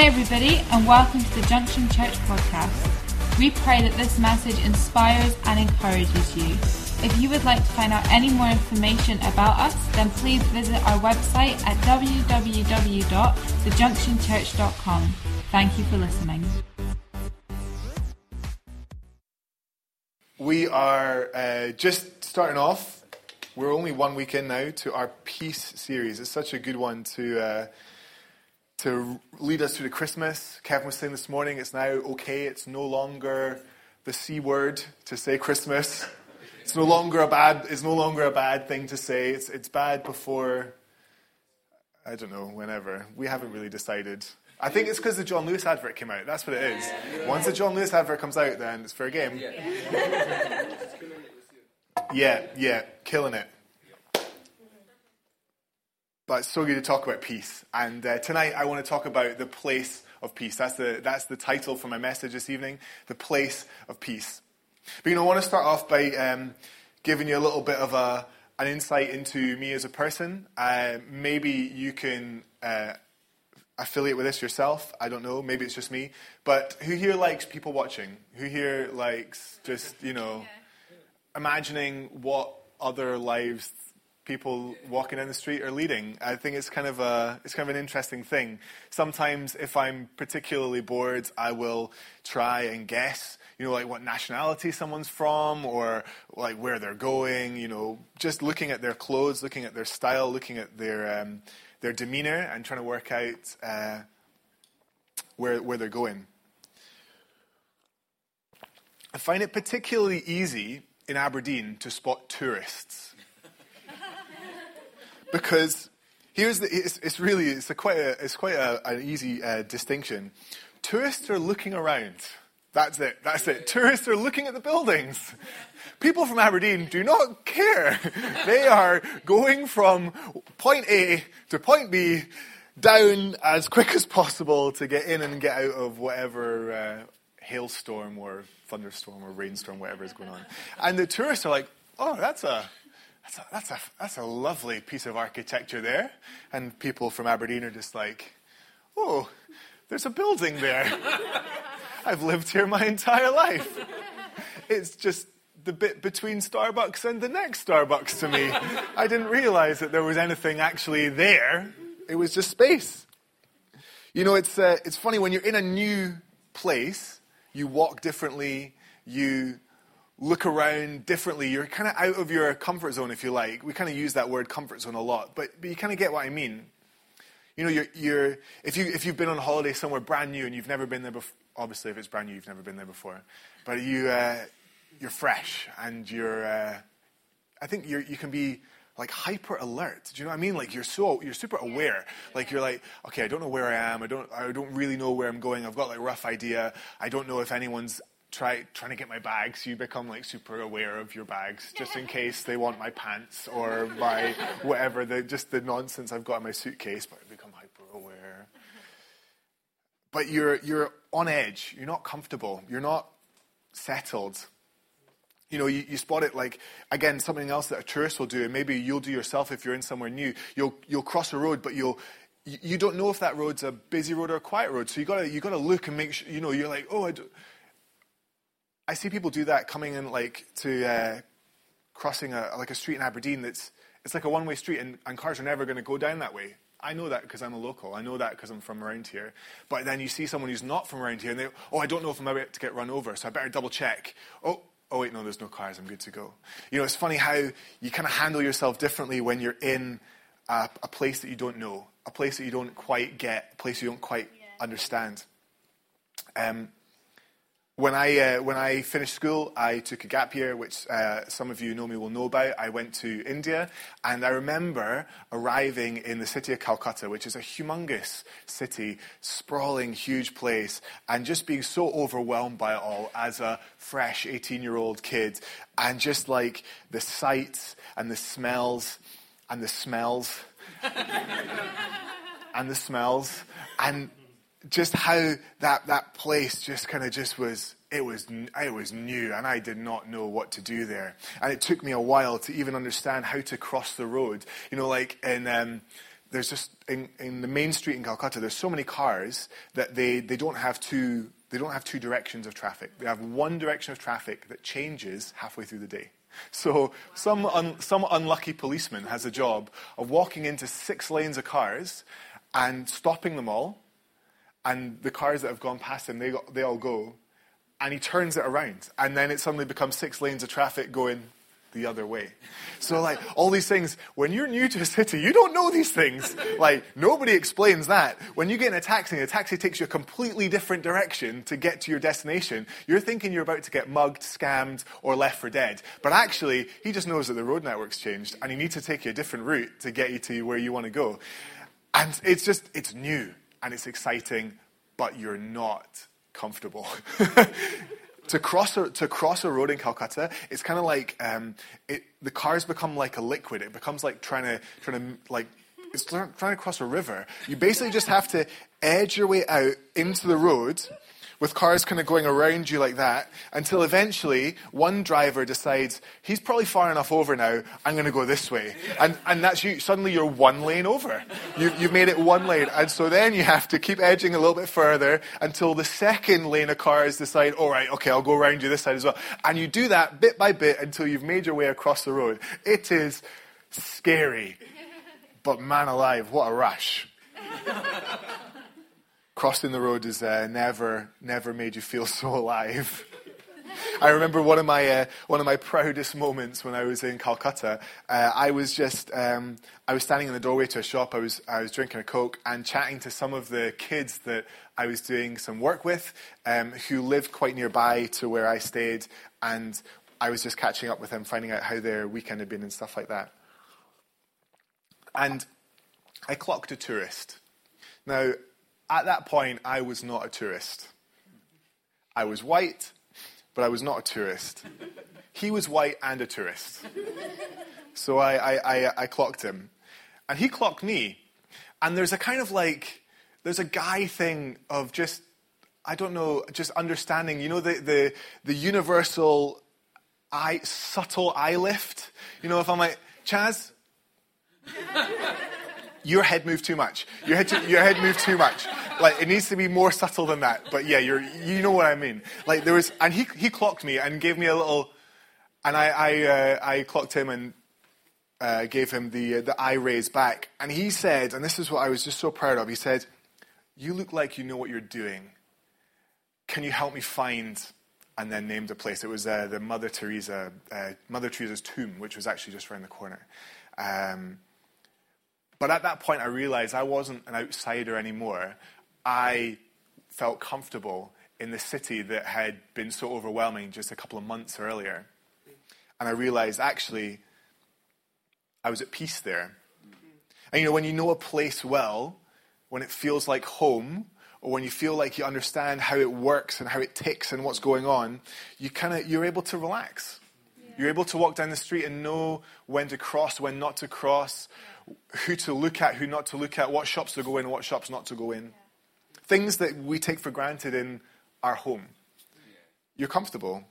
Hi everybody, and welcome to the Junction Church podcast. We pray that this message inspires and encourages you. If you would like to find out any more information about us, then please visit our website at www.thejunctionchurch.com. Thank you for listening. We are just starting off. We're only one week in now to our Peace series. It's such a good one to lead us through to Christmas. Kevin was saying this morning, it's now okay, it's no longer the C word to say Christmas. It's no longer a bad thing to say. It's bad before, I don't know, whenever. We haven't really decided. I think it's because the John Lewis advert came out. That's what it is. Once the John Lewis advert comes out, then it's fair game. Yeah, killing it. But it's so good to talk about peace. And tonight I want to talk about the place of peace. That's the title for my message this evening, the place of peace. But I want to start off by giving you a little bit of an insight into me as a person. Maybe you can affiliate with this yourself. I don't know. Maybe it's just me. But who here likes people watching? Who here likes just, imagining what other lives people walking down the street are leading? I think it's kind of an interesting thing. Sometimes if I'm particularly bored, I will try and guess, what nationality someone's from or where they're going, just looking at their clothes, looking at their style, looking at their demeanor and trying to work out where they're going. I find it particularly easy in Aberdeen to spot tourists. Because it's quite an easy distinction. Tourists are looking around. That's it. Tourists are looking at the buildings. People from Aberdeen do not care. They are going from point A to point B down as quick as possible to get in and get out of whatever hailstorm or thunderstorm or rainstorm, whatever is going on. And the tourists are like, oh, That's a lovely piece of architecture there. And people from Aberdeen are just like, oh, there's a building there. I've lived here my entire life. It's just the bit between Starbucks and the next Starbucks to me. I didn't realize that there was anything actually there. It was just space. It's funny when you're in a new place, you walk differently, you look around differently. You're kind of out of your comfort zone, if you like. We kind of use that word comfort zone a lot, but you kind of get what I mean. If you've been on holiday somewhere brand new and you've never been there before, obviously if it's brand new, you've never been there before, but you're fresh and you can be like hyper alert. Do you know what I mean? Like you're super aware. Like you're like, okay, I don't know where I am. I don't really know where I'm going. I've got like a rough idea. I don't know if anyone's trying to get my bags. You become like super aware of your bags, just in case they want my pants or my whatever, the nonsense I've got in my suitcase. But I become hyper aware. But you're on edge. You're not comfortable. You're not settled. You spot it like, again, something else that a tourist will do, and maybe you'll do yourself if you're in somewhere new. You'll cross a road, but you don't know if that road's a busy road or a quiet road. So you gotta look and make sure. You're like, oh, I see people do that coming in like to crossing a street in Aberdeen it's like a one-way street and cars are never going to go down that way. I know that because I'm a local. I know that because I'm from around here. But then you see someone who's not from around here and they, I don't know if I'm about to get run over, so I better double check. Oh wait, no, there's no cars. I'm good to go. It's funny how you kind of handle yourself differently when you're in a place that you don't know, a place that you don't quite get, a place you don't quite understand. When I finished school, I took a gap year, which some of you know me will know about. I went to India, and I remember arriving in the city of Calcutta, which is a humongous city, sprawling, huge place, and just being so overwhelmed by it all as a fresh 18-year-old kid, and just like the sights and the smells and the smells and the smells and just how that place just kind of was new, and I did not know what to do there. And it took me a while to even understand how to cross the road. there's just in the main street in Calcutta, there's so many cars that they don't have two directions of traffic. They have one direction of traffic that changes halfway through the day. So some unlucky policeman has a job of walking into 6 lanes of cars and stopping them all, and the cars that have gone past him, they all go, and he turns it around, and then it suddenly becomes 6 lanes of traffic going the other way. So like all these things, when you're new to a city, you don't know these things. Like nobody explains that. When you get in a taxi and the taxi takes you a completely different direction to get to your destination, you're thinking you're about to get mugged, scammed, or left for dead. But actually, he just knows that the road network's changed and he needs to take you a different route to get you to where you want to go. And it's just, it's new and it's exciting, but you're not comfortable. To cross a road in Calcutta, it's kind of like the cars become like a liquid. It becomes like trying to cross a river. You basically just have to edge your way out into the road, with cars kind of going around you like that, until eventually one driver decides he's probably far enough over now. I'm going to go this way, and that's you. Suddenly you're one lane over. You've made it one lane, and so then you have to keep edging a little bit further until the second lane of cars decide, all right, okay, I'll go around you this side as well. And you do that bit by bit until you've made your way across the road. It is scary, but man alive, what a rush! Crossing the road has never made you feel so alive. I remember one of my proudest moments when I was in Calcutta. I was standing in the doorway to a shop. I was drinking a Coke and chatting to some of the kids that I was doing some work with, who lived quite nearby to where I stayed, and I was just catching up with them, finding out how their weekend had been and stuff like that. And I clocked a tourist. Now, at that point, I was not a tourist. I was white, but I was not a tourist. He was white and a tourist. So I clocked him. And he clocked me. And there's a kind of like, there's a guy thing of just, I don't know, just understanding, you know, the universal subtle eye lift. You know, if I'm like, Chaz? Your head moved too much. Your head moved too much. Like, it needs to be more subtle than that. But yeah, you know what I mean. Like, there was, and he clocked me and gave me a little, and I clocked him and gave him the eye raise back. And he said, and this is what I was just so proud of, he said, "You look like you know what you're doing. Can you help me find?" And then named a place. It was the Mother Teresa's tomb, which was actually just around the corner. But at that point, I realized I wasn't an outsider anymore. I felt comfortable in the city that had been so overwhelming just a couple of months earlier. And I realized, actually, I was at peace there. And, you know, when you know a place well, when it feels like home, or when you feel like you understand how it works and how it ticks and what's going on, you're able to relax. Yeah. You're able to walk down the street and know when to cross, when not to cross, who to look at, who not to look at, what shops to go in, what shops not to go in. Yeah. Things that we take for granted in our home. Yeah. You're comfortable.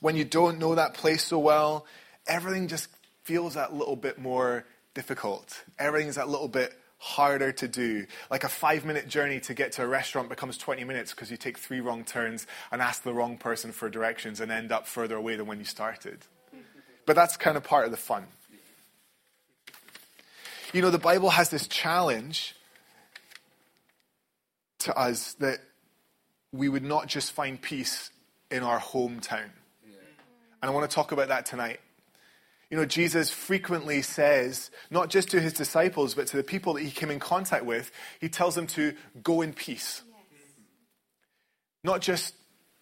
When you don't know that place so well, everything just feels that little bit more difficult. Everything's that little bit harder to do. Like a 5-minute journey to get to a restaurant becomes 20 minutes because you take 3 wrong turns and ask the wrong person for directions and end up further away than when you started. But that's kind of part of the fun. You know, the Bible has this challenge to us that we would not just find peace in our hometown. Yeah. And I want to talk about that tonight. You know, Jesus frequently says, not just to his disciples, but to the people that he came in contact with, he tells them to go in peace. Yes. Not just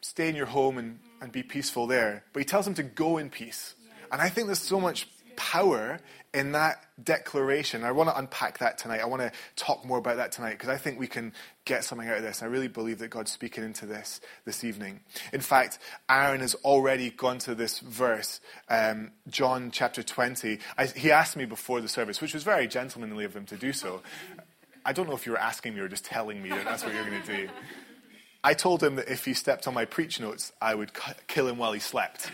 stay in your home and be peaceful there, but he tells them to go in peace. Yes. And I think there's so much power in that declaration. I want to unpack that tonight. I want to talk more about that tonight because I think we can get something out of this. I really believe that God's speaking into this evening. In fact, Aaron has already gone to this verse, John chapter 20. He asked me before the service, which was very gentlemanly of them to do so. I don't know if you were asking me or just telling me that that's what you're going to do. I told him that if he stepped on my preach notes, I would kill him while he slept.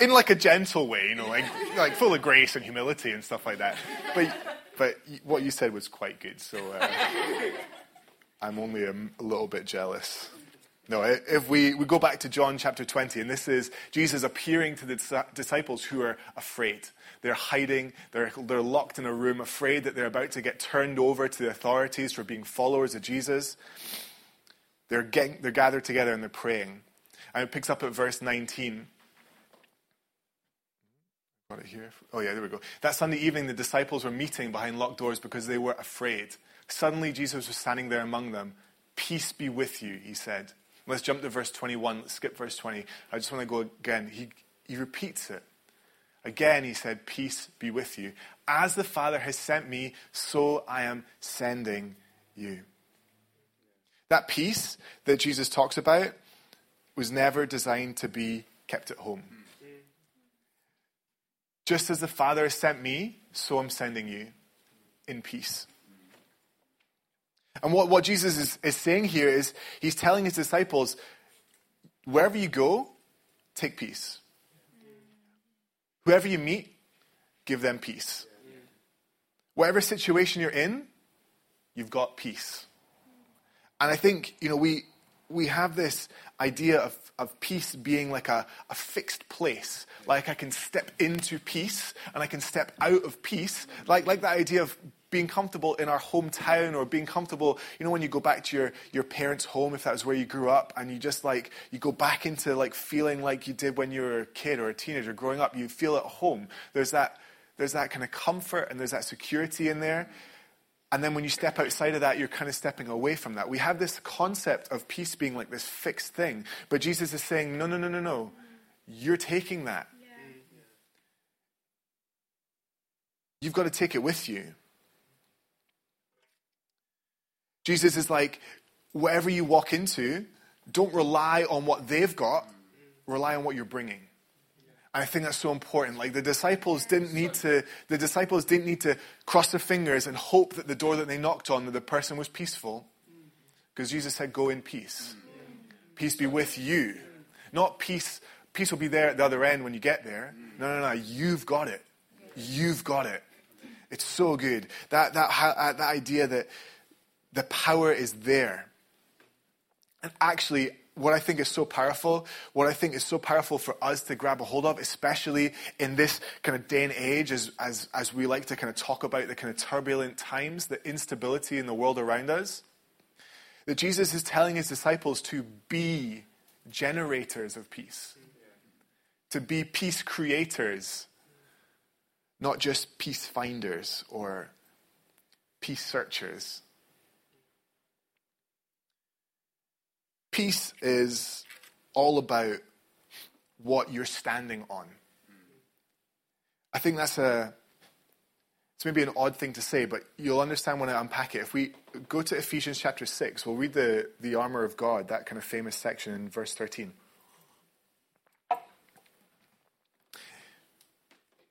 in like a gentle way, you know, like full of grace and humility and stuff like that. But what you said was quite good, so I'm only a little bit jealous. No, if we go back to John chapter 20, and this is Jesus appearing to the disciples who are afraid. They're hiding, they're locked in a room, afraid that they're about to get turned over to the authorities for being followers of Jesus. They're gathered together and they're praying. And it picks up at verse 19. Got it here? Oh yeah, there we go. That Sunday evening, the disciples were meeting behind locked doors because they were afraid. Suddenly, Jesus was standing there among them. Peace be with you, he said. Let's jump to verse 21. Let's skip verse 20. I just want to go again. He repeats it. Again, he said, peace be with you. As the Father has sent me, so I am sending you. That peace that Jesus talks about was never designed to be kept at home. Just as the Father has sent me, so I'm sending you in peace. And what Jesus is saying here is, he's telling his disciples, wherever you go, take peace. Whoever you meet, give them peace. Whatever situation you're in, you've got peace. And I think, you know, we have this idea of peace being like a fixed place. Like I can step into peace and I can step out of peace. Like that idea of being comfortable in our hometown, or being comfortable, you know, when you go back to your parents' home, if that was where you grew up, and you just like, you go back into like feeling like you did when you were a kid or a teenager growing up, you feel at home. There's that kind of comfort and there's that security in there. And then when you step outside of that, you're kind of stepping away from that. We have this concept of peace being like this fixed thing, but Jesus is saying, no, you're taking that. Yeah. You've got to take it with you. Jesus is like, wherever you walk into, don't rely on what they've got, rely on what you're bringing. And I think that's so important. Like the disciples didn't need to cross their fingers and hope that the door that they knocked on, that the person was peaceful. Because Jesus said, go in peace. Peace be with you. Not peace will be there at the other end when you get there. No, you've got it. You've got it. It's so good. That idea that the power is there. And actually, what I think is so powerful for us to grab a hold of, especially in this kind of day and age, as we like to kind of talk about the kind of turbulent times, the instability in the world around us, that Jesus is telling his disciples to be generators of peace, to be peace creators, not just peace finders or peace searchers. Peace is all about what you're standing on. I think it's maybe an odd thing to say, but you'll understand when I unpack it. If we go to Ephesians chapter 6, we'll read the armor of God, that kind of famous section in verse 13.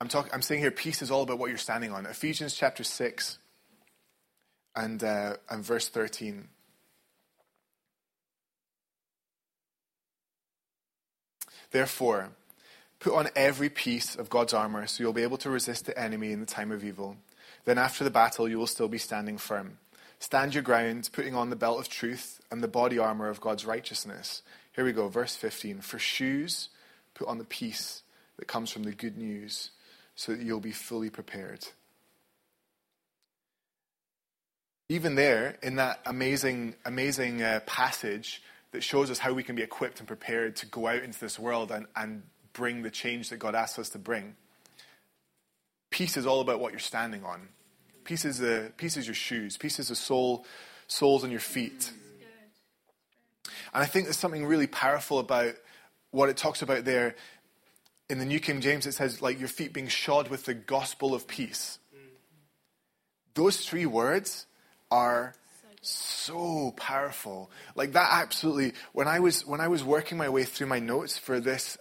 I'm saying here, peace is all about what you're standing on. Ephesians chapter 6 and verse 13. Therefore, put on every piece of God's armor so you'll be able to resist the enemy in the time of evil. Then after the battle, you will still be standing firm. Stand your ground, putting on the belt of truth and the body armor of God's righteousness. Here we go, verse 15. For shoes, put on the peace that comes from the good news so that you'll be fully prepared. Even there, in that amazing passage, that shows us how we can be equipped and prepared to go out into this world and bring the change that God asks us to bring. Peace is all about what you're standing on. Peace is your shoes. Peace is the soles on your feet. And I think there's something really powerful about what it talks about there. In the New King James, it says, like, your feet being shod with the gospel of peace. Those three words are so powerful. Like that absolutely, when I was working my way through my notes for this,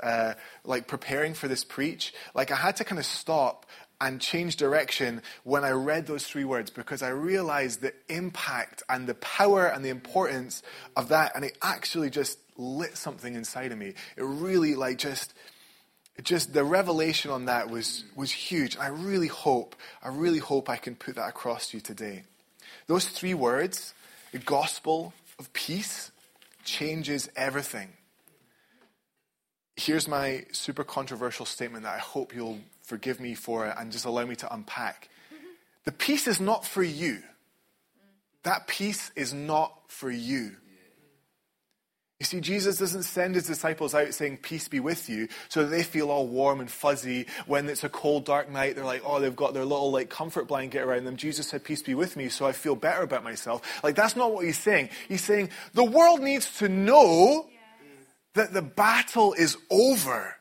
like preparing for this preach, like I had to kind of stop and change direction when I read those three words, because I realized the impact and the power and the importance of that. And it actually just lit something inside of me. It really like just, just the revelation on that was huge. I really hope I can put that across to you today. Those three words, the gospel of peace, changes everything. Here's my super controversial statement that I hope you'll forgive me for it and just allow me to unpack. The peace is not for you. That peace is not for you. You see, Jesus doesn't send his disciples out saying, peace be with you, so that they feel all warm and fuzzy when it's a cold, dark night. They're like, oh, they've got their little like comfort blanket around them. Jesus said, peace be with me, so I feel better about myself. Like, that's not what he's saying. He's saying, the world needs to know that the battle is over.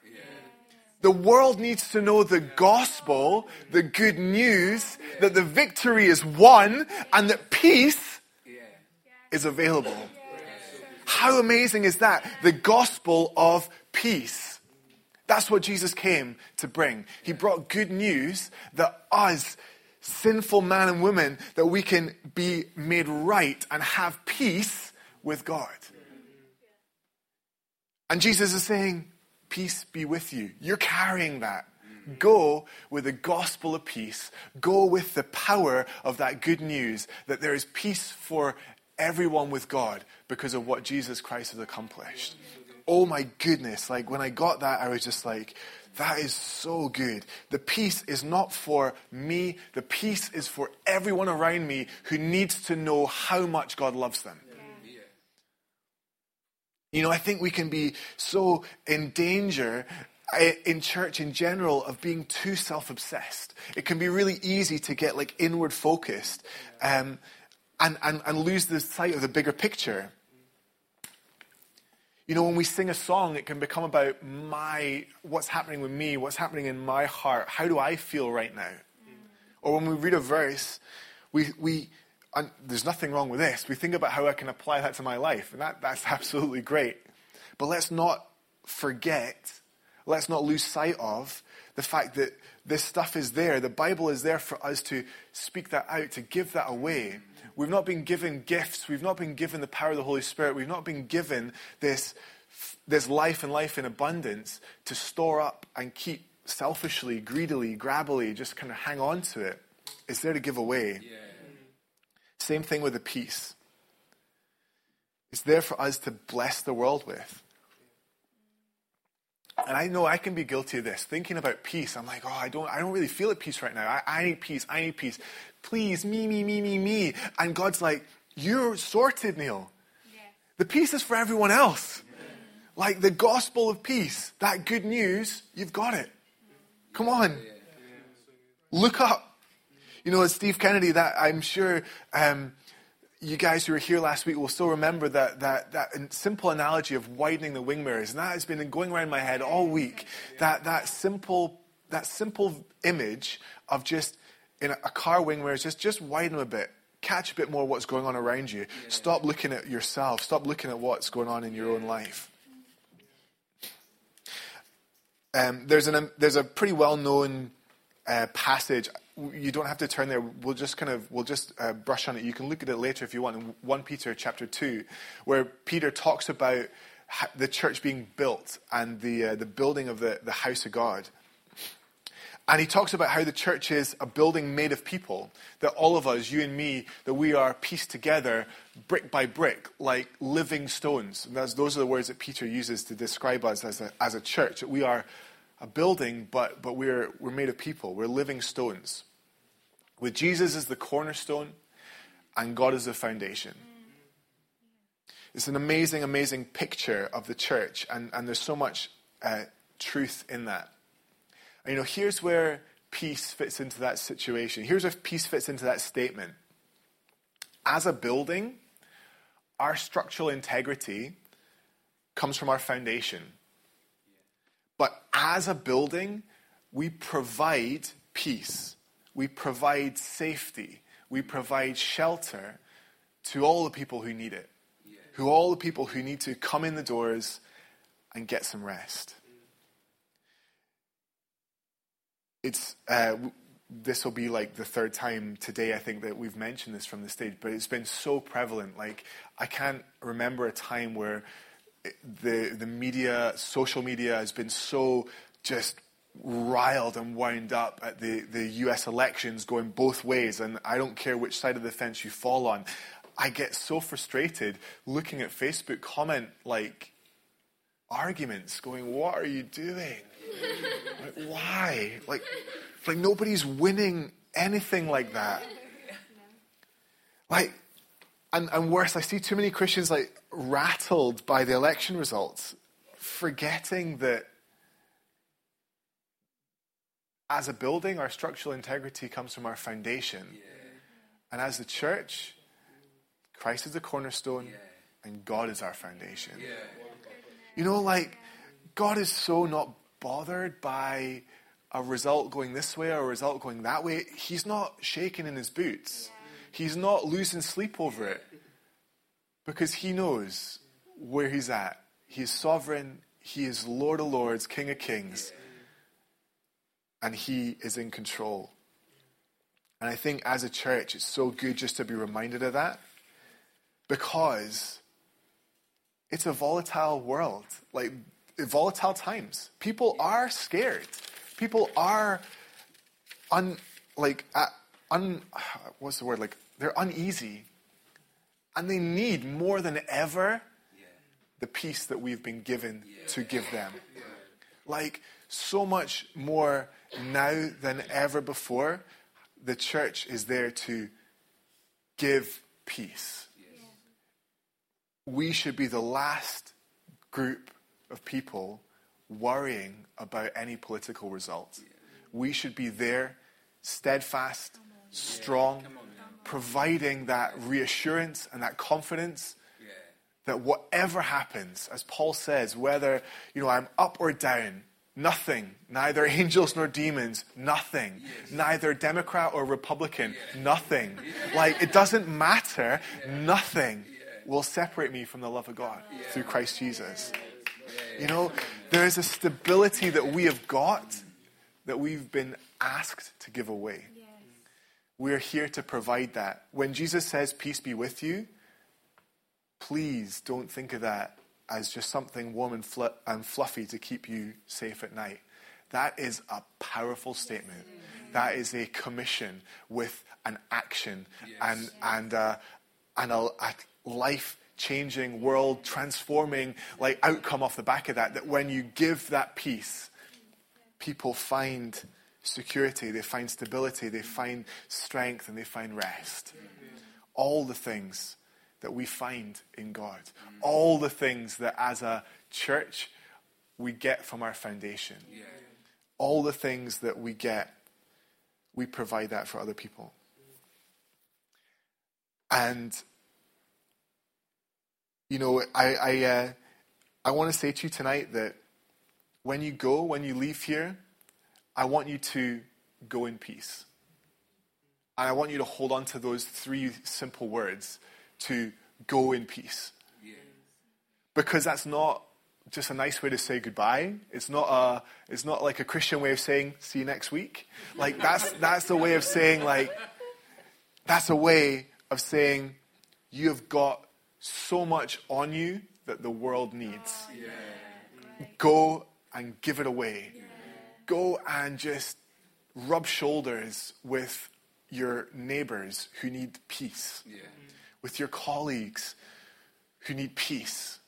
The world needs to know the gospel, the good news, that the victory is won and that peace is available. How amazing is that? The gospel of peace. That's what Jesus came to bring. He brought good news that us, sinful man and woman, that we can be made right and have peace with God. And Jesus is saying, peace be with you. You're carrying that. Go with the gospel of peace. Go with the power of that good news that there is peace for everyone with God because of what Jesus Christ has accomplished. Oh my goodness. Like when I got that, I was just like, that is so good. The peace is not for me. The peace is for everyone around me who needs to know how much God loves them. You know, I think we can be so in danger in church in general of being too self-obsessed. It can be really easy to get like inward focused and lose the sight of the bigger picture. You know, when we sing a song, it can become about what's happening with me, what's happening in my heart, how do I feel right now? Or when we read a verse, and there's nothing wrong with this. We think about how I can apply that to my life. And that's absolutely great. But let's not forget, let's not lose sight of the fact that this stuff is there. The Bible is there for us to speak that out, to give that away. We've not been given gifts. We've not been given the power of the Holy Spirit. We've not been given this life and life in abundance to store up and keep selfishly, greedily, grabbily, just kind of hang on to it. It's there to give away. Yeah. Same thing with the peace. It's there for us to bless the world with. And I know I can be guilty of this. Thinking about peace, I'm like, oh, I don't really feel at peace right now. I need peace. Please, me. And God's like, you're sorted, Neil. Yeah. The peace is for everyone else. Yeah. Like the gospel of peace, that good news, you've got it. Come on. Look up. You know, as Steve Kennedy, that I'm sure you guys who were here last week will still remember that simple analogy of widening the wing mirrors. And that has been going around my head all week. That simple image of just in a car wing mirror, just widen them a bit. Catch a bit more what's going on around you. Yeah. Stop looking at yourself. Stop looking at what's going on in your own life. There's a pretty well-known passage. You don't have to turn there. We'll just brush on it. You can look at it later if you want. In 1 Peter chapter 2, where Peter talks about the church being built and the building of the house of God. And he talks about how the church is a building made of people, that all of us, you and me, that we are pieced together brick by brick, like living stones. And those are the words that Peter uses to describe us as a church, that we are a building, but we're made of people. We're living stones. With Jesus as the cornerstone and God as the foundation. It's an amazing, amazing picture of the church, and there's so much truth in that. And, you know, here's where peace fits into that situation. Here's where peace fits into that statement. As a building, our structural integrity comes from our foundation. But as a building, we provide peace. We provide safety. We provide shelter to all the people who need it. Yeah. All the people who need to come in the doors and get some rest. It's this will be like the third time today, I think, that we've mentioned this from the stage, but it's been so prevalent. Like, I can't remember a time where the media, social media has been so just riled and wound up at the US elections going both ways, and I don't care which side of the fence you fall on. I get so frustrated looking at Facebook comment like arguments going, what are you doing? Like, why? Like nobody's winning anything like that. Like, and worse, I see too many Christians like rattled by the election results, forgetting that as a building, our structural integrity comes from our foundation. Yeah. And as the church, Christ is the cornerstone, and God is our foundation. Yeah. You know, like, God is so not bothered by a result going this way or a result going that way. He's not shaking in his boots. Yeah. He's not losing sleep over it, because he knows where he's at. He is sovereign. He is Lord of Lords, King of Kings. And he is in control. And I think as a church, it's so good just to be reminded of that, because it's a volatile world, like volatile times. People are scared. People are they're uneasy, and they need more than ever the peace that we've been given to give them. Like, so much more now than ever before, the church is there to give peace. We should be the last group of people worrying about any political result. We should be there, steadfast, strong, providing that reassurance and that confidence that whatever happens, as Paul says, whether, you know, I'm up or down, nothing, neither angels nor demons, nothing, neither Democrat or Republican, nothing. Like, it doesn't matter, nothing will separate me from the love of God through Christ Jesus. You know, there is a stability that we have got that we've been asked to give away. We're here to provide that. When Jesus says, peace be with you, please don't think of that as just something warm and fluffy to keep you safe at night. That is a powerful statement. That is a commission with an action and a life-changing, world-transforming like outcome off the back of that, that when you give that peace, people find security, they find stability, they find strength, and they find rest. All the things that we find in God. All the things that as a church we get from our foundation. All the things that we get, we provide that for other people. And, you know, I want to say to you tonight that when you leave here, I want you to go in peace. And I want you to hold on to those three simple words, to go in peace. Yes. Because that's not just a nice way to say goodbye. It's not like a Christian way of saying, see you next week. Like, that's a way of saying, like, that's a way of saying, you have got so much on you that the world needs. Go and give it away. Go and just rub shoulders with your neighbors who need peace, with your colleagues who need peace,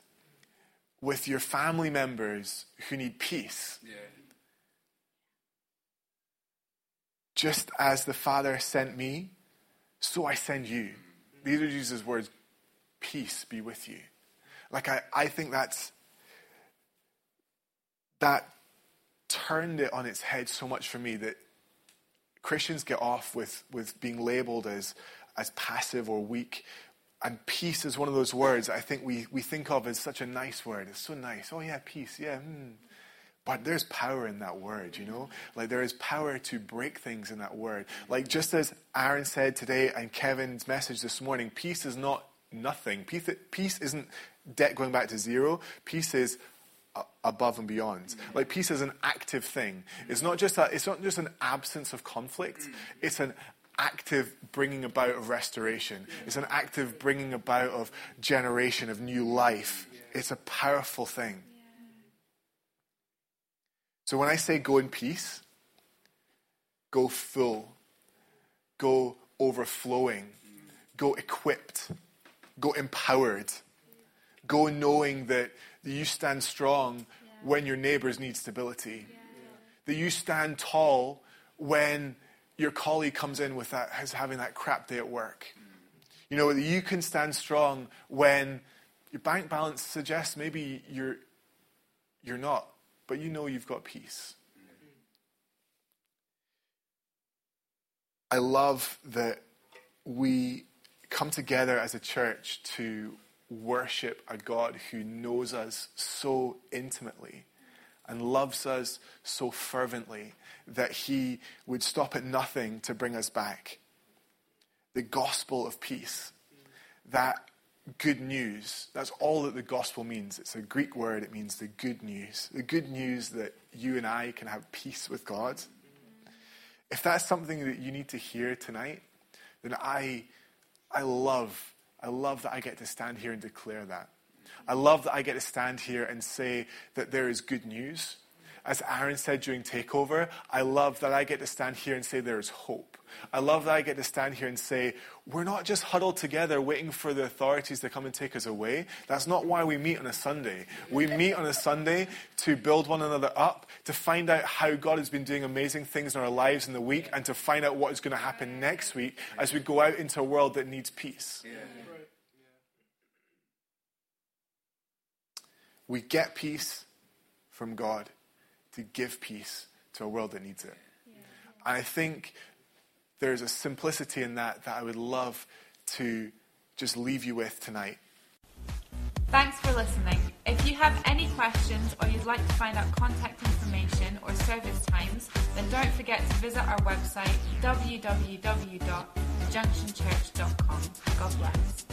with your family members who need peace. Just as the Father sent me, so I send you. These are Jesus' words, peace be with you. Like, I think that turned it on its head so much for me, that Christians get off with being labeled as passive or weak. And peace is one of those words I think we think of as such a nice word. It's so nice. Oh yeah, peace, yeah. But there's power in that word, you know? Like, there is power to break things in that word. Like, just as Aaron said today and Kevin's message this morning, peace is not nothing. Peace isn't debt going back to zero. Peace is above and beyond. Like, peace is an active thing. It's not just an absence of conflict. It's an active bringing about of restoration. It's an active bringing about of generation, of new life. It's a powerful thing. So when I say go in peace, go full, go overflowing, go equipped, go empowered, go knowing that you stand strong when your neighbors need stability, that you stand tall when your colleague comes in with that, has having that crap day at work. You know, that you can stand strong when your bank balance suggests maybe you're not, but you know you've got peace. I love that we come together as a church to worship a God who knows us so intimately and loves us so fervently that he would stop at nothing to bring us back. The gospel of peace, that good news, that's all that the gospel means. It's a Greek word, it means the good news. The good news that you and I can have peace with God. If that's something that you need to hear tonight, then I love that I get to stand here and declare that. I love that I get to stand here and say that there is good news. As Aaron said during Takeover, I love that I get to stand here and say there is hope. I love that I get to stand here and say, we're not just huddled together waiting for the authorities to come and take us away. That's not why we meet on a Sunday. We meet on a Sunday to build one another up, to find out how God has been doing amazing things in our lives in the week, and to find out what is going to happen next week as we go out into a world that needs peace. We get peace from God to give peace to a world that needs it. And I think there's a simplicity in that I would love to just leave you with tonight. Thanks for listening. If you have any questions or you'd like to find out contact information or service times, then don't forget to visit our website, www.thejunctionchurch.com. God bless.